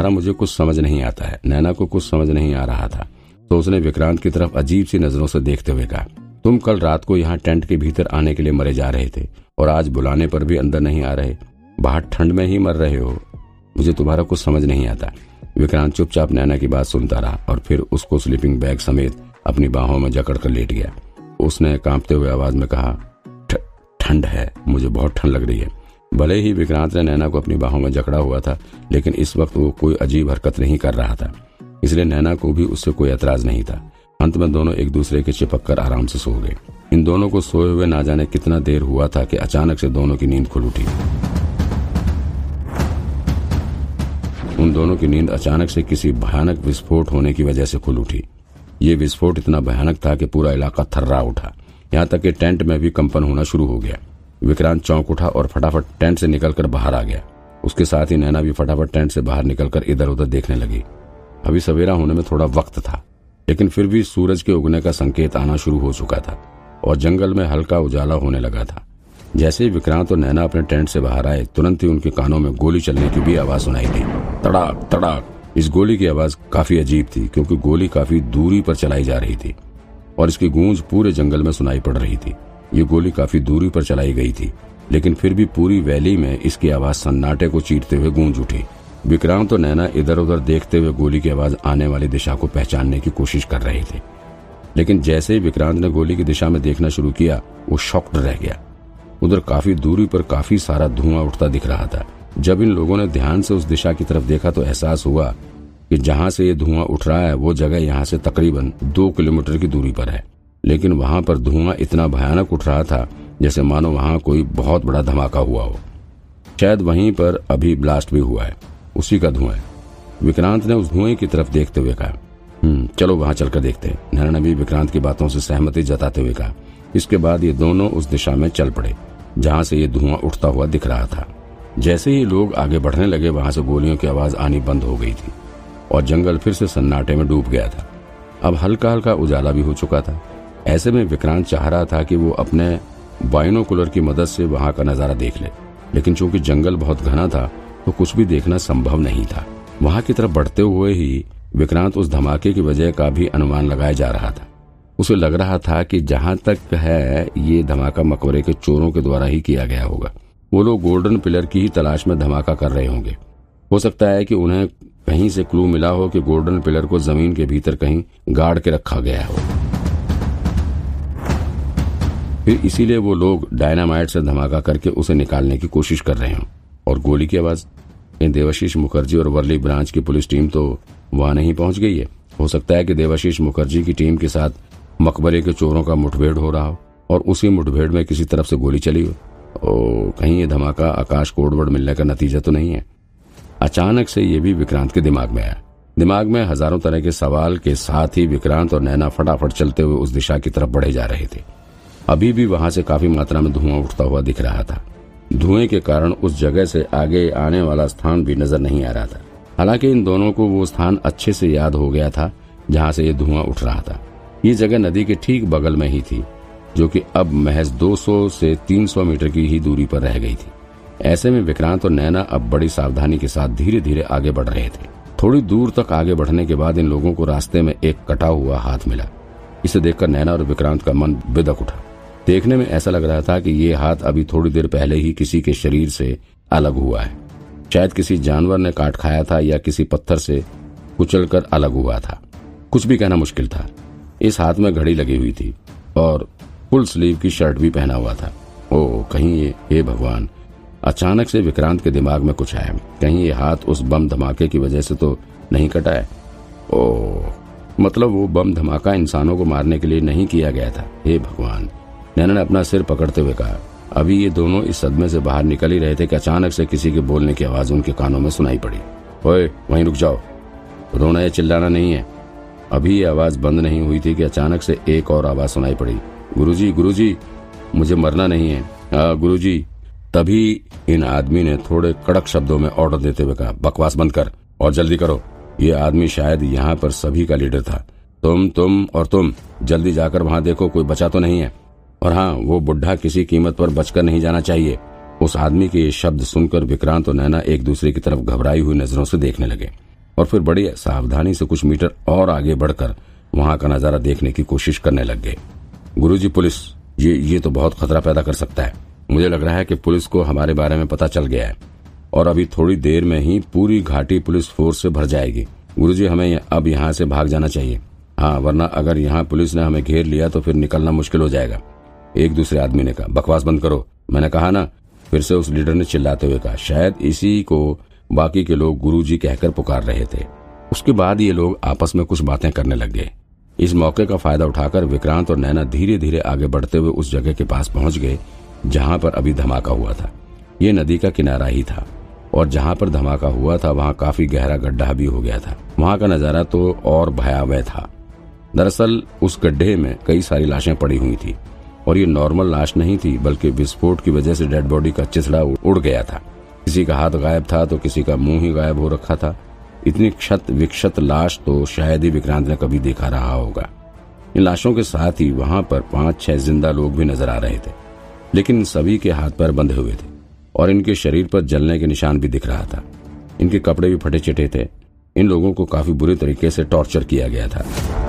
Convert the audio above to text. तुम्हारा मुझे कुछ समझ नहीं आता है। नैना को कुछ समझ नहीं आ रहा था तो उसने विक्रांत की तरफ अजीब सी नजरों से देखते हुए कहा, तुम कल रात को यहाँ टेंट के भीतर आने के लिए मरे जा रहे थे और आज बुलाने पर भी अंदर नहीं आ रहे, बाहर ठंड में ही मर रहे हो। मुझे तुम्हारा कुछ समझ नहीं आता। विक्रांत चुपचाप नैना की बात सुनता रहा और फिर उसको स्लीपिंग बैग समेत अपनी बाहों में जकड़ कर लेट गया। उसने कांपते हुए आवाज में कहा, ठंड है, मुझे बहुत ठंड लग रही है। भले ही विक्रांत ने नैना को अपनी बाहों में जकड़ा हुआ था लेकिन इस वक्त वो कोई अजीब हरकत नहीं कर रहा था, इसलिए नैना को भी उससे कोई ऐतराज नहीं था। अंत में दोनों एक दूसरे के चिपक कर आराम से सो गए। इन दोनों को सोए हुए ना जाने कितना देर हुआ था कि अचानक से दोनों की नींद खुल उठी। उन दोनों की नींद अचानक से किसी भयानक विस्फोट होने की वजह से खुल उठी। ये विस्फोट इतना भयानक था कि पूरा इलाका थर्रा उठा, यहाँ तक कि टेंट में भी कंपन होना शुरू हो गया। विक्रांत चौंक उठा और फटाफट टेंट से निकलकर बाहर आ गया। उसके साथ ही नैना भी फटाफट टेंट से बाहर निकलकर इधर उधर देखने लगी। अभी सवेरा होने में थोड़ा वक्त था लेकिन फिर भी सूरज के उगने का संकेत आना शुरू हो चुका था और जंगल में हल्का उजाला होने लगा था। जैसे ही विक्रांत और नैना अपने टेंट से बाहर आए, तुरंत ही उनके कानों में गोली चलने की भी आवाज सुनाई दी, तड़ाक तड़ाक। इस गोली की आवाज काफी अजीब थी क्योंकि गोली काफी दूरी पर चलाई जा रही थी और इसकी गूंज पूरे जंगल में सुनाई पड़ रही थी। ये गोली काफी दूरी पर चलाई गई थी लेकिन फिर भी पूरी वैली में इसकी आवाज सन्नाटे को चीरते हुए गूंज उठी। विक्रांत और नैना इधर उधर देखते हुए गोली की आवाज आने वाली दिशा को पहचानने की कोशिश कर रहे थे, लेकिन जैसे ही विक्रांत ने गोली की दिशा में देखना शुरू किया वो शॉक्ड रह गया। उधर काफी दूरी पर काफी सारा धुआं उठता दिख रहा था। जब इन लोगों ने ध्यान से उस दिशा की तरफ देखा तो एहसास हुआ कि जहाँ से ये धुआं उठ रहा है वो जगह यहाँ से तकरीबन 2 किलोमीटर की दूरी पर है, लेकिन वहाँ पर धुआं इतना भयानक उठ रहा था जैसे मानो वहाँ कोई बहुत बड़ा धमाका हुआ हो। शायद वहीं पर अभी ब्लास्ट भी हुआ है, उसी का धुआं है। विक्रांत ने उस धुएं की तरफ देखते हुए कहा, चलो वहाँ चलकर देखते हैं। नैना ने भी विक्रांत की बातों से सहमति जताते हुए कहा। इसके बाद ये दोनों उस दिशा में चल पड़े जहाँ से ये धुआं उठता हुआ दिख रहा था। जैसे ही लोग आगे बढ़ने लगे वहाँ से गोलियों की आवाज आनी बंद हो गई थी और जंगल फिर से सन्नाटे में डूब गया था। अब हल्का हल्का उजाला भी हो चुका था। ऐसे में विक्रांत चाह रहा था कि वो अपने बाइनोकुलर की मदद से वहाँ का नजारा देख ले, लेकिन चूंकि जंगल बहुत घना था तो कुछ भी देखना संभव नहीं था। वहाँ की तरफ बढ़ते हुए ही विक्रांत उस धमाके की वजह का भी अनुमान लगाया जा रहा था। उसे लग रहा था कि जहाँ तक है ये धमाका मकबरे के चोरों के द्वारा ही किया गया होगा। वो लोग गोल्डन पिलर की ही तलाश में धमाका कर रहे होंगे। हो सकता है कि उन्हें कहीं से क्लू मिला हो कि गोल्डन पिलर को जमीन के भीतर कहीं गाड़ के रखा गया हो, फिर इसीलिए वो लोग डायनामाइट से धमाका करके उसे निकालने की कोशिश कर रहे हों। और गोली की आवाज, देवाशिष मुखर्जी और वर्ली ब्रांच की पुलिस टीम तो वहां नहीं पहुंच गई है। हो सकता है कि देवाशिष मुखर्जी की टीम के साथ मकबरे के चोरों का मुठभेड़ हो रहा हो और उसी मुठभेड़ में किसी तरफ से गोली चली हो। कहीं ये धमाका आकाश कोडवर्ड मिलने का नतीजा तो नहीं है। अचानक से ये भी विक्रांत के दिमाग में आया। दिमाग में हजारों तरह के सवाल के साथ ही विक्रांत और नैना फटाफट चलते हुए उस दिशा की तरफ बढ़े जा रहे थे। अभी भी वहां से काफी मात्रा में धुआं उठता हुआ दिख रहा था। धुएं के कारण उस जगह से आगे आने वाला स्थान भी नजर नहीं आ रहा था। हालांकि इन दोनों को वो स्थान अच्छे से याद हो गया था जहां से ये धुआं उठ रहा था। ये जगह नदी के ठीक बगल में ही थी जो कि अब महज 200 से 300 मीटर की ही दूरी पर रह गई थी। ऐसे में विक्रांत और नैना अब बड़ी सावधानी के साथ धीरे धीरे आगे बढ़ रहे थे। थोड़ी दूर तक आगे बढ़ने के बाद इन लोगों को रास्ते में एक कटा हुआ हाथ मिला। इसे देखकर नैना और विक्रांत का मन बेदक उठा। देखने में ऐसा लग रहा था कि ये हाथ अभी थोड़ी देर पहले ही किसी के शरीर से अलग हुआ है। शायद किसी जानवर ने काट खाया था या किसी पत्थर से कुचलकर अलग हुआ था। कुछ भी कहना मुश्किल था। इस हाथ में घड़ी लगी हुई थी और फुल स्लीव की शर्ट भी पहना हुआ था। कहीं ये, हे भगवान। अचानक से विक्रांत के दिमाग में कुछ आया, कहीं ये हाथ उस बम धमाके की वजह से तो नहीं कटा है। मतलब वो बम धमाका इंसानों को मारने के लिए नहीं किया गया था। हे भगवान। नैना ने अपना सिर पकड़ते हुए कहा। अभी ये दोनों इस सदमे से बाहर निकल ही रहे थे कि अचानक से किसी के बोलने की आवाज उनके कानों में सुनाई पड़ी। ओए, वहीं रुक जाओ, रोना या चिल्लाना नहीं है। अभी ये आवाज बंद नहीं हुई थी कि अचानक से एक और आवाज सुनाई पड़ी। गुरुजी, गुरुजी, मुझे मरना नहीं है, गुरुजी। तभी इन आदमी ने थोड़े कड़क शब्दों में ऑर्डर देते हुए कहा, बकवास बंद कर और जल्दी करो। ये आदमी शायद यहाँ पर सभी का लीडर था। तुम और तुम जल्दी जाकर वहाँ देखो कोई बचा तो नहीं है। और हाँ, वो बुढ़ा किसी कीमत पर बचकर नहीं जाना चाहिए। उस आदमी के ये शब्द सुनकर विक्रांत और नैना एक दूसरे की तरफ घबराई हुई नजरों से देखने लगे। और फिर बड़ी सावधानी से कुछ मीटर और आगे बढ़कर वहां का नजारा देखने की कोशिश करने लग गए। गुरुजी पुलिस, ये तो बहुत खतरा पैदा कर सकता है। मुझे लग रहा है कि पुलिस को हमारे बारे में पता चल गया है और अभी थोड़ी देर में ही पूरी घाटी पुलिस फोर्स से भर जाएगी। गुरुजी, हमें अब यहाँ से भाग जाना चाहिए। हाँ, वरना अगर यहाँ पुलिस ने हमें घेर लिया तो फिर निकलना मुश्किल हो जाएगा। एक दूसरे आदमी ने कहा, बकवास बंद करो, मैंने कहा ना, फिर से उस लीडर ने चिल्लाते हुए कहा। शायद इसी को बाकी के लोग गुरुजी कहकर पुकार रहे थे। उसके बाद ये लोग आपस में कुछ बातें करने लग गए। इस मौके का फायदा उठाकर विक्रांत और नैना धीरे धीरे आगे बढ़ते हुए उस जगह के पास पहुंच गए जहां पर अभी धमाका हुआ था। ये नदी का किनारा ही था और जहां पर धमाका हुआ था वहां काफी गहरा गड्ढा भी हो गया था। वहां का नजारा तो और भयावह था। दरअसल उस गड्ढे में कई सारी लाशें पड़ी हुई थी और ये नॉर्मल लाश नहीं थी, बल्कि विस्फोट की वजह से डेड बॉडी का चिथड़ा उड़ गया था। किसी का हाथ गायब था तो किसी का मुंह ही गायब हो रखा था। इतनी क्षत विक्षत लाश तो शायद ही विक्रांत ने कभी देखा रहा होगा। इन लाशों के साथ ही वहां पर 5-6 जिंदा लोग भी नजर आ रहे थे, लेकिन सभी के हाथ पैर बंधे हुए थे और इनके शरीर पर जलने के निशान भी दिख रहा था। इनके कपड़े भी फटे चिटे थे। इन लोगों को काफी बुरे तरीके से टॉर्चर किया गया था।